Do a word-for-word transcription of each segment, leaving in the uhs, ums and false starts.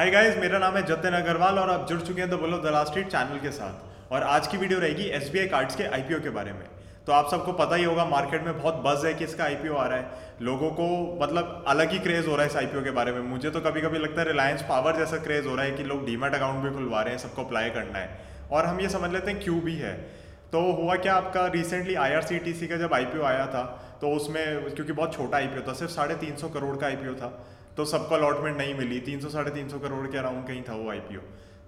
Hi guys, मेरा नाम है जतिन अग्रवाल और आप जुड़ चुके हैं the bull of Dalal street channel के साथ। और आज की वीडियो रहेगी एसबीआई कार्ड्स के आईपीओ के बारे में। तो आप सबको पता ही होगा, मार्केट में बहुत बज़ है कि इसका आईपीओ आ रहा है। लोगों को मतलब अलग ही क्रेज़ हो रहा है इस आईपीओ के बारे में। मुझे तो कभी कभी लगता है रिलायंस पावर जैसा क्रेज़ हो रहा है कि लोग डीमैट अकाउंट भी खुलवा रहे हैं, सबको अप्लाई करना है। और हम ये समझ लेते हैं क्यों भी है। तो हुआ क्या, आपका रिसेंटली आईआरसीटीसी का जब आईपीओ आया था तो उसमें क्योंकि बहुत छोटा आईपीओ था, सिर्फ साढ़े तीन सौ करोड़ का आईपीओ था, तो सबको अलॉटमेंट नहीं मिली। तीन सौ साढ़े तीन सौ करोड़ के अराउंड कहीं था वो आईपीओ।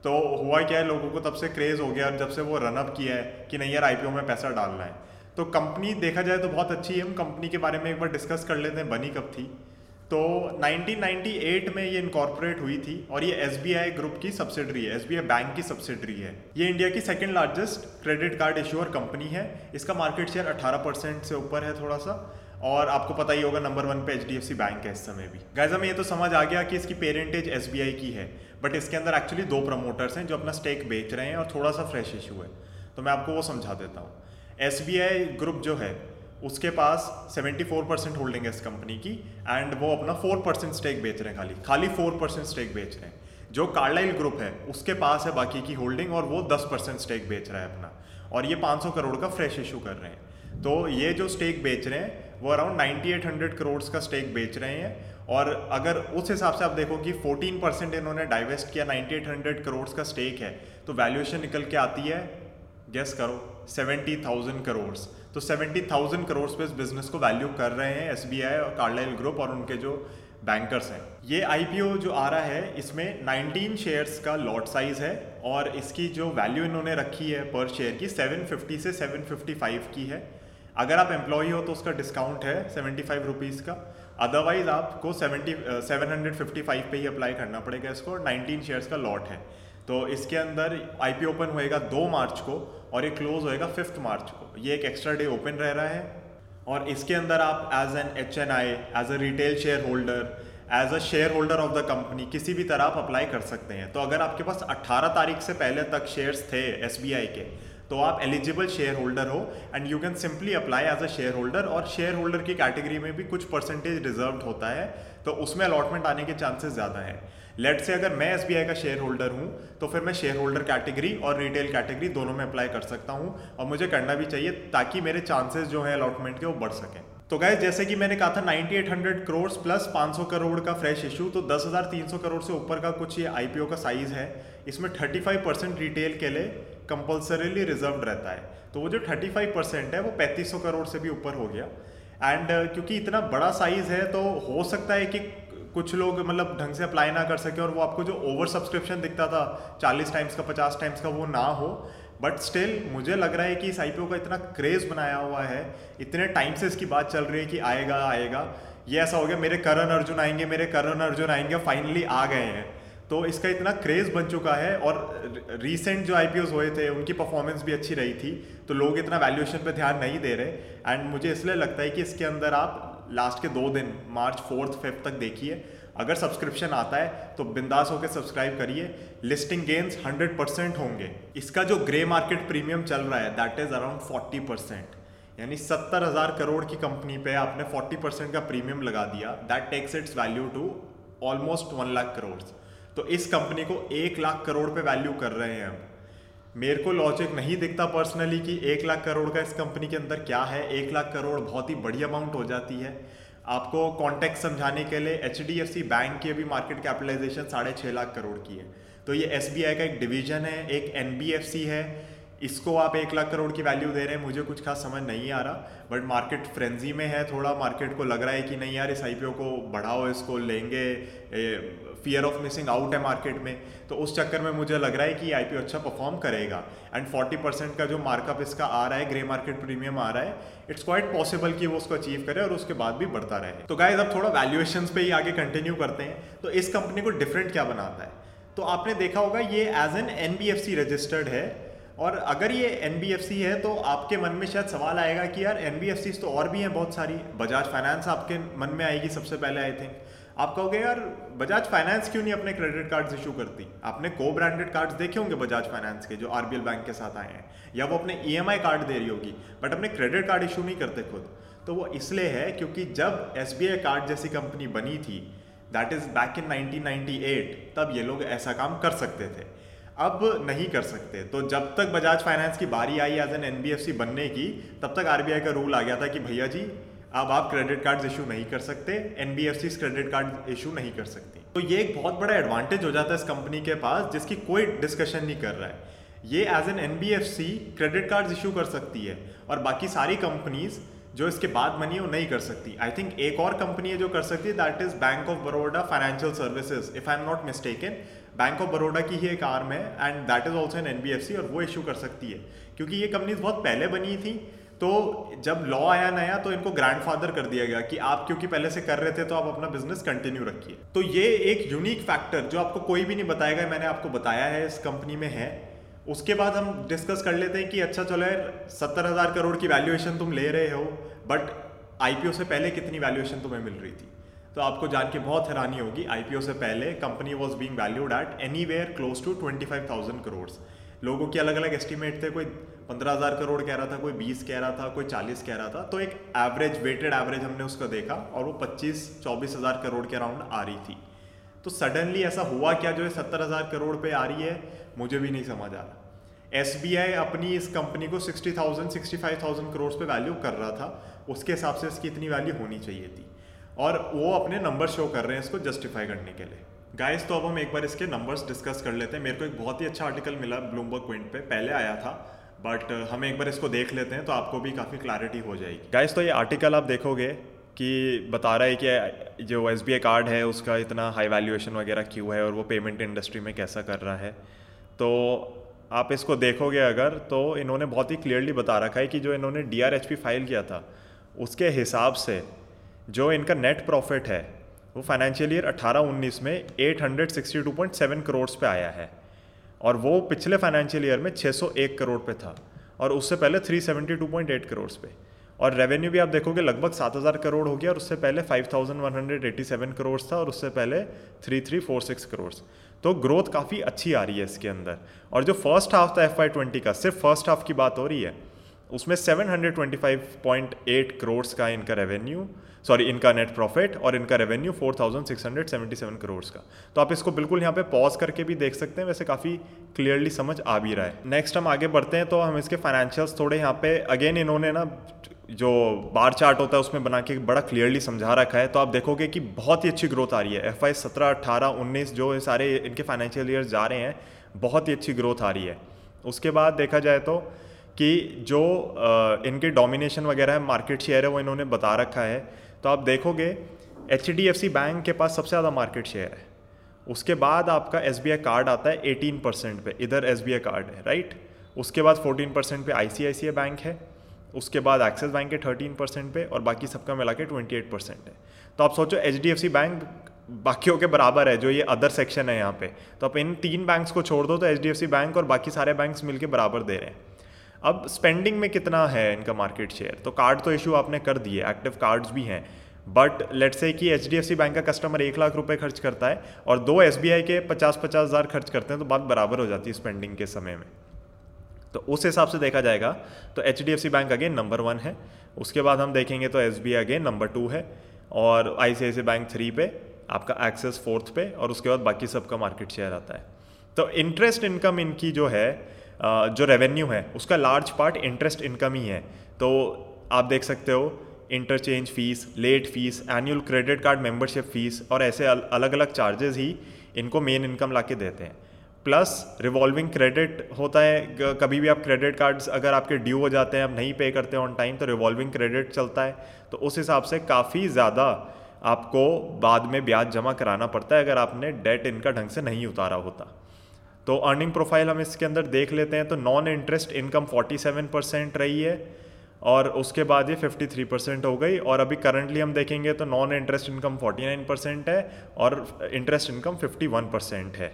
तो हुआ क्या है, लोगों को तब से क्रेज़ हो गया। और जब से वो रनअप किया है कि नहीं यार आईपीओ में पैसा डालना है। तो कंपनी देखा जाए तो बहुत अच्छी है। हम कंपनी के बारे में एक बार डिस्कस कर लेते हैं, बनी कब थी। तो नाइनटीन नाइंटी एट में ये इनकॉर्पोरेट हुई थी और ये एसबीआई ग्रुप की सब्सिडरी है, एसबीआई बैंक की सब्सिडरी है। ये इंडिया की second largest credit card issuer company है। इसका मार्केट शेयर अठारह परसेंट से ऊपर है थोड़ा सा। और आपको पता ही होगा नंबर वन पे एचडीएफसी बैंक है इस समय भी। गाइस, हमें ये तो समझ आ गया कि इसकी पेरेंटेज एसबीआई की है, बट इसके अंदर एक्चुअली दो प्रमोटर्स हैं जो अपना स्टेक बेच रहे हैं और थोड़ा सा फ्रेश इशू है। तो मैं आपको वो समझा देता हूँ। एसबीआई ग्रुप जो है उसके पास चौहत्तर परसेंट होल्डिंग है इस कंपनी की, एंड वो अपना चार परसेंट स्टेक बेच रहे हैं, खाली खाली चार परसेंट स्टेक बेच रहे हैं। जो कार्लाइल ग्रुप है उसके पास है बाकी की होल्डिंग और वो दस परसेंट स्टेक बेच रहा है अपना। और ये पाँच सौ करोड़ का फ्रेश इशू कर रहे हैं। तो ये जो स्टेक बेच रहे हैं वो अराउंड अट्ठानवे सौ करोड़ का स्टेक बेच रहे हैं। और अगर उस हिसाब से आप देखो कि चौदह परसेंट इन्होंने डाइवेस्ट किया, अट्ठानवे सौ करोड़ का स्टेक है, तो वैल्यूएशन निकल के आती है, गेस करो, सत्तर हज़ार करोड़। तो सत्तर हज़ार करोड़ पे इस बिजनेस को वैल्यू कर रहे हैं एसबीआई और कार्लाइल ग्रुप और उनके जो बैंकर्स हैं। ये आईपीओ जो आ रहा है इसमें उन्नीस शेयर्स का लॉट साइज है और इसकी जो वैल्यू इन्होंने रखी है पर शेयर की सात सौ पचास से सात सौ पचपन की है। अगर आप एम्प्लॉई हो तो उसका डिस्काउंट है सेवेंटी फाइव रुपीज़ का, अदरवाइज आपको seventy seven hundred fifty five पे ही अप्लाई करना पड़ेगा इसको। नाइनटीन शेयर्स का लॉट है। तो इसके अंदर आईपीओ ओपन होएगा दो मार्च को और ये क्लोज होएगा फिफ्थ मार्च को। ये एक एक्स्ट्रा डे ओपन रह रहा है। और इसके अंदर आप as an H N I, as a retail share holder, as a share holder of the company, किसी भी तरह आप अप्लाई कर सकते हैं। तो अगर आपके पास अट्ठारह तारीख से पहले तक शेयर्स थे एसबीआई के तो आप एलिजिबल शेयर होल्डर हो, and you can simply apply as a share holder. और शेयर होल्डर की कैटेगरी में भी कुछ परसेंटेज रिजर्व्ड होता है, तो उसमें अलॉटमेंट आने के चांसेस ज़्यादा हैं। लेट से अगर मैं एसबीआई का शेयर होल्डर हूँ तो फिर मैं शेयर होल्डर कैटेगरी और रिटेल कैटेगरी दोनों में अप्लाई कर सकता हूँ, और मुझे करना भी चाहिए ताकि मेरे चांसेस जो हैं अलॉटमेंट के वो बढ़ सकें। तो गाइस, जैसे कि मैंने कहा था अट्ठानवे सौ करोड़ प्लस पाँच सौ करोड़ का फ्रेश इशू, तो दस हज़ार तीन सौ करोड़ से ऊपर का कुछ ये आईपीओ का साइज़ है। इसमें पैंतीस परसेंट रिटेल के लिए कंपल्सरीली रिजर्व्ड रहता है। तो वो जो पैंतीस परसेंट है वो पैंतीस सौ करोड़ से भी ऊपर हो गया। एंड uh, क्योंकि इतना बड़ा साइज़ है तो हो सकता है कि कुछ लोग मतलब ढंग से अप्लाई ना कर सके और वो आपको जो ओवर सब्सक्रिप्शन दिखता था चालीस टाइम्स का, पचास टाइम्स का, वो ना हो। बट स्टिल मुझे लग रहा है कि इस आईपीओ का इतना क्रेज़ बनाया हुआ है, इतने टाइम से इसकी बात चल रही है कि आएगा आएगा। ये ऐसा हो गया मेरे करण अर्जुन आएंगे, मेरे करण अर्जुन आएंगे, फाइनली आ गए हैं। तो इसका इतना क्रेज़ बन चुका है। और रीसेंट जो आईपीओज हुए थे उनकी परफॉर्मेंस भी अच्छी रही थी, तो लोग इतना वैल्यूएशन पे ध्यान नहीं दे रहे। एंड मुझे इसलिए लगता है कि इसके अंदर आप लास्ट के दो दिन मार्च फोर्थ फिफ्थ तक देखिए, अगर सब्सक्रिप्शन आता है तो बिंदास होकर सब्सक्राइब करिए। लिस्टिंग गेंस हंड्रेड परसेंट होंगे। इसका जो ग्रे मार्केट प्रीमियम चल रहा है that is around forty percent यानी सत्तर हज़ार करोड़ की कंपनी पे आपने फोर्टी परसेंट का प्रीमियम लगा दिया। That takes its value to almost one lakh crore. तो इस कंपनी को एक लाख करोड़ पे वैल्यू कर रहे हैं हम। मेरे को लॉजिक नहीं दिखता पर्सनली कि एक लाख करोड़ का इस कंपनी के अंदर क्या है। एक लाख करोड़ बहुत ही बड़ी अमाउंट हो जाती है। आपको कॉन्टेक्स्ट समझाने के लिए, एचडीएफसी बैंक की अभी मार्केट कैपिटलाइजेशन साढ़े छः लाख करोड़ की है। तो ये एसबीआई का एक डिवीजन है, एक एनबीएफसी है, इसको आप एक लाख करोड़ की वैल्यू दे रहे हैं। मुझे कुछ खास समझ नहीं आ रहा, बट मार्केट फ्रेंजी में है थोड़ा। मार्केट को लग रहा है कि नहीं यार इस आईपीओ को बढ़ाओ, इसको लेंगे, फियर ऑफ मिसिंग आउट है मार्केट में। तो उस चक्कर में मुझे लग रहा है कि आईपीओ अच्छा परफॉर्म करेगा। एंड चालीस परसेंट का जो मार्कअप इसका आ रहा है, ग्रे मार्केट प्रीमियम आ रहा है, इट्स क्वाइट पॉसिबल कि वो उसको अचीव करे और उसके बाद भी बढ़ता रहे। तो गाइस, अब थोड़ा वैल्यूएशंस पे ही आगे कंटिन्यू करते हैं। तो इस कंपनी को डिफरेंट क्या बनाता है, तो आपने देखा होगा ये एज एन एनबीएफसी रजिस्टर्ड है। और अगर ये एनबीएफसी है तो आपके मन में शायद सवाल आएगा कि यार एनबीएफसीज तो और भी हैं बहुत सारी। बजाज फाइनेंस आपके मन में आएगी सबसे पहले, आई थिंक। आप कहोगे यार बजाज फाइनेंस क्यों नहीं अपने क्रेडिट कार्ड्स इशू करती। आपने को ब्रांडेड कार्ड्स देखे होंगे बजाज फाइनेंस के जो आरबीएल बैंक के साथ आए हैं, या वो अपने ईएमआई कार्ड दे रही होगी, बट अपने क्रेडिट कार्ड इशू नहीं करते खुद। तो वो इसलिए है क्योंकि जब एसबीआई कार्ड जैसी कंपनी बनी थी that is back in nineteen ninety eight, तब ये लोग ऐसा काम कर सकते थे, अब नहीं कर सकते। तो जब तक बजाज फाइनेंस की बारी आई एज एन एनबीएफसी बनने की, तब तक आरबीआई का रूल आ गया था कि भैया जी अब आप क्रेडिट कार्ड्स इशू नहीं कर सकते, एनबीएफसी क्रेडिट कार्ड इशू नहीं कर सकती। तो ये एक बहुत बड़ा एडवांटेज हो जाता है इस कंपनी के पास, जिसकी कोई डिस्कशन नहीं कर रहा है। ये as an NBFC credit cards issue कर सकती है और बाकी सारी कंपनीज जो इसके बाद बनी है वो नहीं कर सकती। आई थिंक एक और कंपनी है जो कर सकती है, that is bank of Baroda financial services, if I am not mistaken. Bank of Baroda की ही एक आर्म है and that is also an NBFC, और वो इशू कर सकती है। क्योंकि ये कंपनीज बहुत पहले बनी थी, तो जब लॉ आया नया तो इनको ग्रैंडफादर कर दिया गया कि आप क्योंकि पहले से कर रहे थे तो आप अपना बिजनेस कंटिन्यू रखिए। तो ये एक यूनिक फैक्टर जो आपको कोई भी नहीं बताएगा, मैंने आपको बताया है इस कंपनी में है। उसके बाद हम डिस्कस कर लेते हैं कि अच्छा चलो यार सत्तर हज़ार करोड़ की वैल्यूएशन तुम ले रहे हो, बट आईपीओ से पहले कितनी वैल्यूएशन तुम्हें मिल रही थी। तो आपको जान के बहुत हैरानी होगी, आईपीओ से पहले company was being valued at anywhere close to twenty five thousand crore. लोगों के अलग अलग एस्टिमेट थे, कोई पंद्रह हज़ार करोड़ कह रहा था, कोई बीस कह रहा था, कोई चालीस कह रहा था। तो एक एवरेज वेटेड एवरेज हमने उसका देखा और वो पच्चीस चौबीस हज़ार करोड़ के अराउंड आ रही थी। तो सडनली ऐसा हुआ क्या जो ये सत्तर हज़ार करोड़ पे आ रही है, मुझे भी नहीं समझ आ रहा। एसबीआई अपनी इस कंपनी को sixty thousand sixty five thousand crore पे वैल्यू कर रहा था, उसके हिसाब से इसकी इतनी वैल्यू होनी चाहिए थी, और वो अपने नंबर शो कर रहे हैं इसको जस्टिफाई करने के लिए। गाइस तो अब हम एक बार इसके नंबर्स डिस्कस कर लेते हैं। मेरे को एक बहुत ही अच्छा आर्टिकल मिला ब्लूमबर्ग क्विंट पे, पहले आया था बट हम एक बार इसको देख लेते हैं तो आपको भी काफ़ी क्लैरिटी हो जाएगी। गाइस तो ये आर्टिकल आप देखोगे कि बता रहा है कि जो एसबीआई कार्ड है उसका इतना हाई वैल्यूएशन वगैरह क्यों है और वो पेमेंट इंडस्ट्री में कैसा कर रहा है। तो आप इसको देखोगे अगर तो इन्होंने बहुत ही क्लियरली बता रखा है कि जो इन्होंने डीआरएचपी फाइल किया था उसके हिसाब से जो इनका नेट प्रॉफिट है वो फाइनेंशियल ईयर अठारह उन्नीस में eight hundred sixty two point seven crore पे आया है, और वो पिछले फाइनेंशियल ईयर में छह सौ एक करोड़ पे था और उससे पहले three seventy two point eight crore पे। और रेवेन्यू भी आप देखोगे लगभग सात हज़ार करोड़ हो गया, और उससे पहले five thousand one hundred eighty seven crore था और उससे पहले three three four six crore. तो ग्रोथ काफ़ी अच्छी आ रही है इसके अंदर। और जो फर्स्ट हाफ था एफवाई ट्वेंटी का, सिर्फ फर्स्ट हाफ की बात हो रही है, उसमें seven hundred twenty five point eight crore का इनका रेवेन्यू सॉरी इनका नेट प्रॉफिट और इनका revenue four thousand six hundred seventy seven crore का। तो आप इसको बिल्कुल यहाँ पे पॉज करके भी देख सकते हैं, वैसे काफ़ी क्लियरली समझ आ भी रहा है। नेक्स्ट हम आगे बढ़ते हैं तो हम इसके फाइनेंशियल्स थोड़े यहाँ पे अगेन इन्होंने ना जो बार चार्ट होता है उसमें बना के बड़ा क्लियरली समझा रखा है। तो आप देखोगे कि बहुत ही अच्छी ग्रोथ आ रही है। एफ आई सत्रह अट्ठारह उन्नीस जो सारे इनके फाइनेंशियल ईयर जा रहे हैं, बहुत ही अच्छी ग्रोथ आ रही है। उसके बाद देखा जाए तो कि जो इनके डोमिनेशन वगैरह है, मार्केट शेयर है, वो इन्होंने बता रखा है। तो आप देखोगे एचडीएफसी बैंक के पास सबसे ज़्यादा मार्केट शेयर है, उसके बाद आपका एसबीआई कार्ड आता है एटीन परसेंट पे, इधर एसबीआई कार्ड है राइट, उसके बाद फोर्टीन परसेंट पे आईसीआईसीआई बैंक है, उसके बाद एक्सिस बैंक के थर्टीन परसेंट पे, और बाकी सबका मिला के ट्वेंटी एट परसेंट है। तो आप सोचो एचडीएफसी बैंक बाकियों के बराबर है जो ये अदर सेक्शन है यहाँ पे। तो आप इन तीन बैंक्स को छोड़ दो तो एचडीएफसी बैंक और बाकी सारे बैंक्स मिलके बराबर दे रहे हैं। अब स्पेंडिंग में कितना है इनका मार्केट शेयर, तो कार्ड तो इशू आपने कर दिए, एक्टिव कार्ड्स भी हैं, बट लेट्स से कि एचडीएफसी बैंक का कस्टमर एक लाख रुपए खर्च करता है और दो एसबीआई के पचास पचास हज़ार खर्च करते हैं, तो बात बराबर हो जाती है स्पेंडिंग के समय में। तो उस हिसाब से देखा जाएगा तो HDFC bank again number one है, उसके बाद हम देखेंगे तो एसबीआई अगेन नंबर टू है, और आईसीआईसीआई बैंक थ्री पे, आपका एक्सेस फोर्थ पे, और उसके बाद बाकी सबका मार्केट शेयर आता है। तो इंटरेस्ट इनकम इनकी जो है जो रेवेन्यू है उसका लार्ज पार्ट इंटरेस्ट इनकम ही है। तो आप देख सकते हो interchange fees, late fees, annual credit card membership fees और ऐसे अलग अलग चार्जेस ही इनको मेन इनकम लाके देते हैं। प्लस रिवॉल्विंग क्रेडिट होता है, कभी भी आप क्रेडिट कार्ड्स अगर आपके ड्यू हो जाते हैं, आप नहीं पे करते ऑन टाइम तो रिवॉल्विंग क्रेडिट चलता है। तो उस हिसाब से काफ़ी ज़्यादा आपको बाद में ब्याज जमा कराना पड़ता है अगर आपने डेट इनका ढंग से नहीं उतारा होता। तो अर्निंग प्रोफाइल हम इसके अंदर देख लेते हैं तो नॉन इंटरेस्ट इनकम सैंतालीस परसेंट रही है और उसके बाद ये तिरेपन परसेंट हो गई, और अभी करंटली हम देखेंगे तो नॉन इंटरेस्ट इनकम उनचास परसेंट है और इंटरेस्ट इनकम इक्यावन परसेंट है।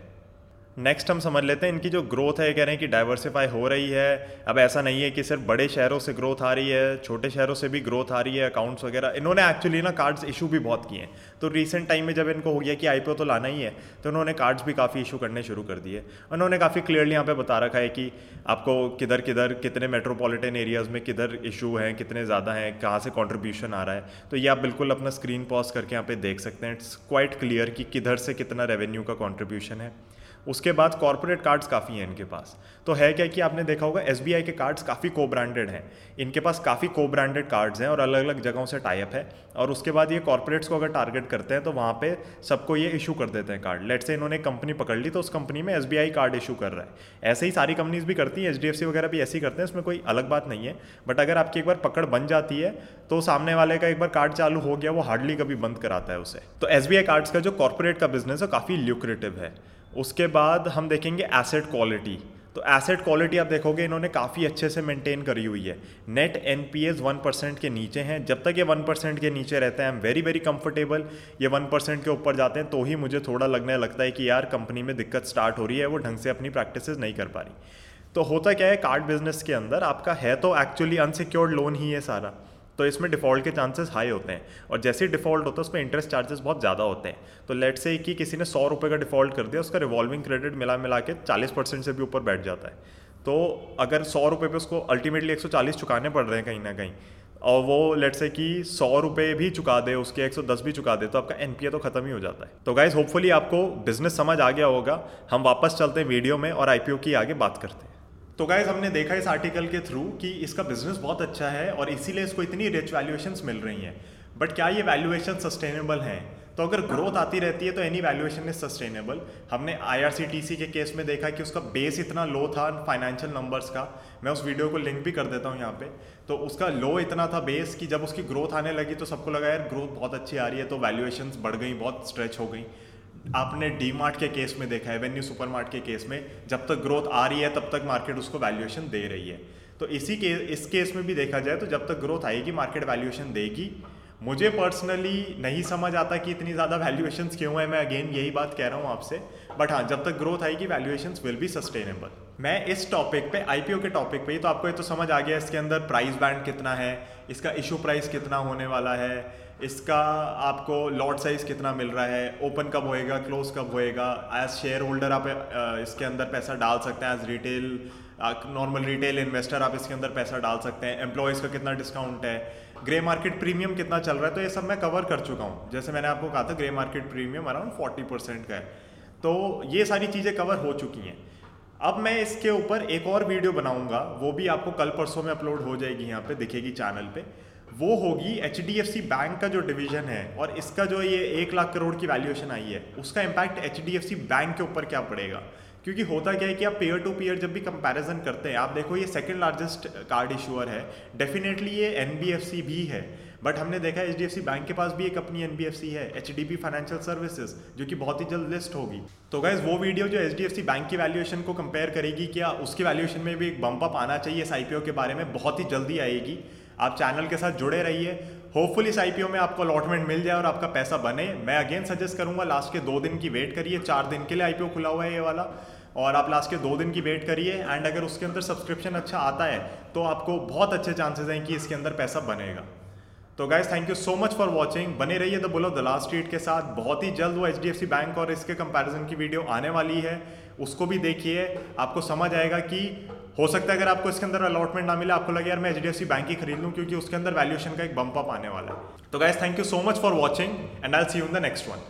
नेक्स्ट हम समझ लेते हैं इनकी जो ग्रोथ है, कह रहे हैं कि डाइवर्सिफाई हो रही है। अब ऐसा नहीं है कि सिर्फ बड़े शहरों से ग्रोथ आ रही है, छोटे शहरों से भी ग्रोथ आ रही है, अकाउंट्स वगैरह। इन्होंने एक्चुअली ना कार्ड्स इशू भी बहुत किए हैं, तो रीसेंट टाइम में जब इनको हो गया कि आईपीओ तो लाना ही है, तो उन्होंने कार्ड्स भी काफ़ी इशू करने शुरू कर दिए। उन्होंने काफ़ी क्लियरली यहाँ पर बता रखा है कि आपको किधर किधर कितने मेट्रोपॉलिटन एरियाज़ में किधर इशू हैं, कितने ज़्यादा हैं, कहाँ से कॉन्ट्रीब्यूशन आ रहा है। तो ये आप बिल्कुल अपना स्क्रीन पॉज करके यहाँ पे देख सकते हैं, इट्स क्वाइट क्लियर कि किधर से कितना रेवेन्यू का कॉन्ट्रीब्यूशन है। उसके बाद कॉर्पोरेट कार्ड्स काफ़ी हैं इनके पास, तो है क्या कि आपने देखा होगा एसबीआई के कार्ड्स काफ़ी को ब्रांडेड हैं, इनके पास काफ़ी को ब्रांडेड कार्ड्स हैं और अलग अलग जगहों से टाइप है। और उसके बाद ये कॉर्पोरेट्स को अगर टारगेट करते हैं तो वहाँ पे सबको ये इशू कर देते हैं कार्ड। लेट से इन्होंने कंपनी पकड़ ली तो उस कंपनी में एसबीआई कार्ड इशू कर रहा है। ऐसे ही सारी कंपनीज भी करती हैं, एचडीएफसी वगैरह भी ऐसे ही करते हैं, इसमें कोई अलग बात नहीं है। बट अगर आपकी एक बार पकड़ बन जाती है तो सामने वाले का एक बार कार्ड चालू हो गया, वो हार्डली कभी बंद कराता है उसे। तो एसबीआई कार्ड्स का जो कॉर्पोरेट का बिजनेस है काफ़ी ल्यूक्रेटिव है। उसके बाद हम देखेंगे एसेट क्वालिटी। तो एसेट क्वालिटी आप देखोगे इन्होंने काफ़ी अच्छे से मेंटेन करी हुई है। नेट एनपीएस वन परसेंट के नीचे हैं। जब तक ये वन परसेंट के नीचे रहते हैं I am very very comfortable. ये वन परसेंट के ऊपर जाते हैं तो ही मुझे थोड़ा लगने लगता है कि यार कंपनी में दिक्कत स्टार्ट हो रही है, वो ढंग से अपनी प्रैक्टिसेस नहीं कर पा रही। तो होता क्या है, कार्ड बिजनेस के अंदर आपका है तो एक्चुअली अनसिक्योर्ड लोन ही है सारा, तो इसमें डिफ़ॉल्ट के चांसेस हाई होते हैं। और जैसे ही डिफ़ॉल्ट होता है उसमें इंटरेस्ट चार्जेस बहुत ज़्यादा होते हैं। तो लेट से कि किसी ने सौ रुपये का डिफ़ॉल्ट कर दिया, उसका रिवॉल्विंग क्रेडिट मिला मिला के चालीस परसेंट से भी ऊपर बैठ जाता है। तो अगर सौ रुपये पे उसको अल्टीमेटली एक सौ चालीस चुकाने पड़ रहे हैं कहीं ना कहीं, और वो लेट से कि सौ रुपये भी चुका दे, उसके एक सौ दस भी चुका दे, तो आपका एनपीए तो खत्म ही हो जाता है। तो गाइज होपफुली आपको बिजनेस समझ आ गया होगा। हम वापस चलते हैं वीडियो में और आईपीओ की आगे बात करते हैं। तो गाइज हमने देखा इस आर्टिकल के थ्रू कि इसका बिजनेस बहुत अच्छा है और इसीलिए इसको इतनी रिच वैल्यूएशंस मिल रही हैं। बट क्या ये वैल्यूएशन सस्टेनेबल हैं? तो अगर ग्रोथ आती रहती है तो एनी वैल्यूएशन इज सस्टेनेबल। हमने आईआरसीटीसी के केस में देखा कि उसका बेस इतना लो था फाइनेंशियल नंबर्स का, मैं उस वीडियो को लिंक भी कर देता हूँ यहाँ पे, तो उसका लो इतना था बेस कि जब उसकी ग्रोथ आने लगी तो सबको लगा यार ग्रोथ बहुत अच्छी आ रही है, तो वैल्यूएशन बढ़ गई, बहुत स्ट्रेच हो गई। आपने डी मार्ट के केस में देखा है, वेन्यू सुपरमार्ट के केस में, जब तक ग्रोथ आ रही है तब तक मार्केट उसको वैल्यूएशन दे रही है। तो इसी के इस केस में भी देखा जाए तो जब तक ग्रोथ आएगी मार्केट वैल्यूएशन देगी। मुझे पर्सनली नहीं समझ आता कि इतनी ज़्यादा वैल्यूएशंस क्यों है, मैं अगेन यही बात कह रहा हूँ आपसे। बट हाँ, जब तक ग्रोथ आएगी वैल्यूएशंस विल बी सस्टेनेबल। मैं इस टॉपिक पे, आईपीओ के टॉपिक पे, तो आपको ये तो समझ आ गया इसके अंदर प्राइस बैंड कितना है, इसका इशू प्राइस कितना होने वाला है, इसका आपको लॉट साइज कितना मिल रहा है, ओपन कब होएगा, क्लोज कब होएगा, एज शेयर होल्डर आप इसके अंदर पैसा डाल सकते हैं, as retail normal retail investor आप इसके अंदर पैसा डाल सकते हैं, एम्प्लॉयज़ का कितना डिस्काउंट है, ग्रे मार्केट प्रीमियम कितना चल रहा है। तो ये सब मैं कवर कर चुका हूँ। जैसे मैंने आपको कहा था grey market premium around forty percent का है, तो ये सारी चीज़ें कवर हो चुकी हैं। अब मैं इसके ऊपर एक और वीडियो बनाऊँगा, वो भी आपको कल परसों में अपलोड हो जाएगी, यहाँ पे दिखेगी चैनल पे। वो होगी एचडीएफसी बैंक का जो डिवीज़न है और इसका जो ये एक लाख करोड़ की वैल्यूएशन आई है उसका इम्पैक्ट एचडीएफसी बैंक के ऊपर क्या पड़ेगा। क्योंकि होता क्या है कि आप पेयर टू पेयर जब भी कंपैरिजन करते हैं, आप देखो ये सेकंड लार्जेस्ट कार्ड इशूअर है, डेफिनेटली ये एनबीएफसी भी है, बट हमने देखा एचडीएफसी बैंक के पास भी एक अपनी एनबीएफसी है, एचडीबी फाइनेंशियल सर्विसेज, जो कि बहुत ही जल्द लिस्ट होगी। तो गाइज वो वीडियो जो एचडीएफसी बैंक की वैल्यूएशन को कंपेयर करेगी, क्या उसके वैल्यूएशन में भी एक बम्प अप आना चाहिए इस आईपीओ के बारे में, बहुत ही जल्दी आएगी। आप चैनल के साथ जुड़े रहिए। होपफुली इस आईपीओ में आपको अलॉटमेंट मिल जाए और आपका पैसा बने। मैं अगेन सजेस्ट करूंगा लास्ट के दो दिन की वेट करिए, चार दिन के लिए आईपीओ खुला हुआ है ये वाला, और आप लास्ट के दो दिन की वेट करिए। एंड अगर उसके अंदर सब्सक्रिप्शन अच्छा आता है तो आपको बहुत अच्छे चांसेस हैं कि इसके अंदर पैसा बनेगा। तो guys thank you so much for watching. बने रहिए the bull of Dalal street के साथ। बहुत ही जल्द वो H D F C bank और इसके कंपेरिजन की वीडियो आने वाली है, उसको भी देखिए, आपको समझ आएगा कि हो सकता है अगर आपको इसके अंदर अलॉटमेंट ना मिले, आपको लगे यार मैं H D F C bank ही खरीद लूँ, क्योंकि उसके अंदर वैल्यूएशन का एक बम्प अप आने वाला है। तो guys thank you so much for watching and I will see you in the next one.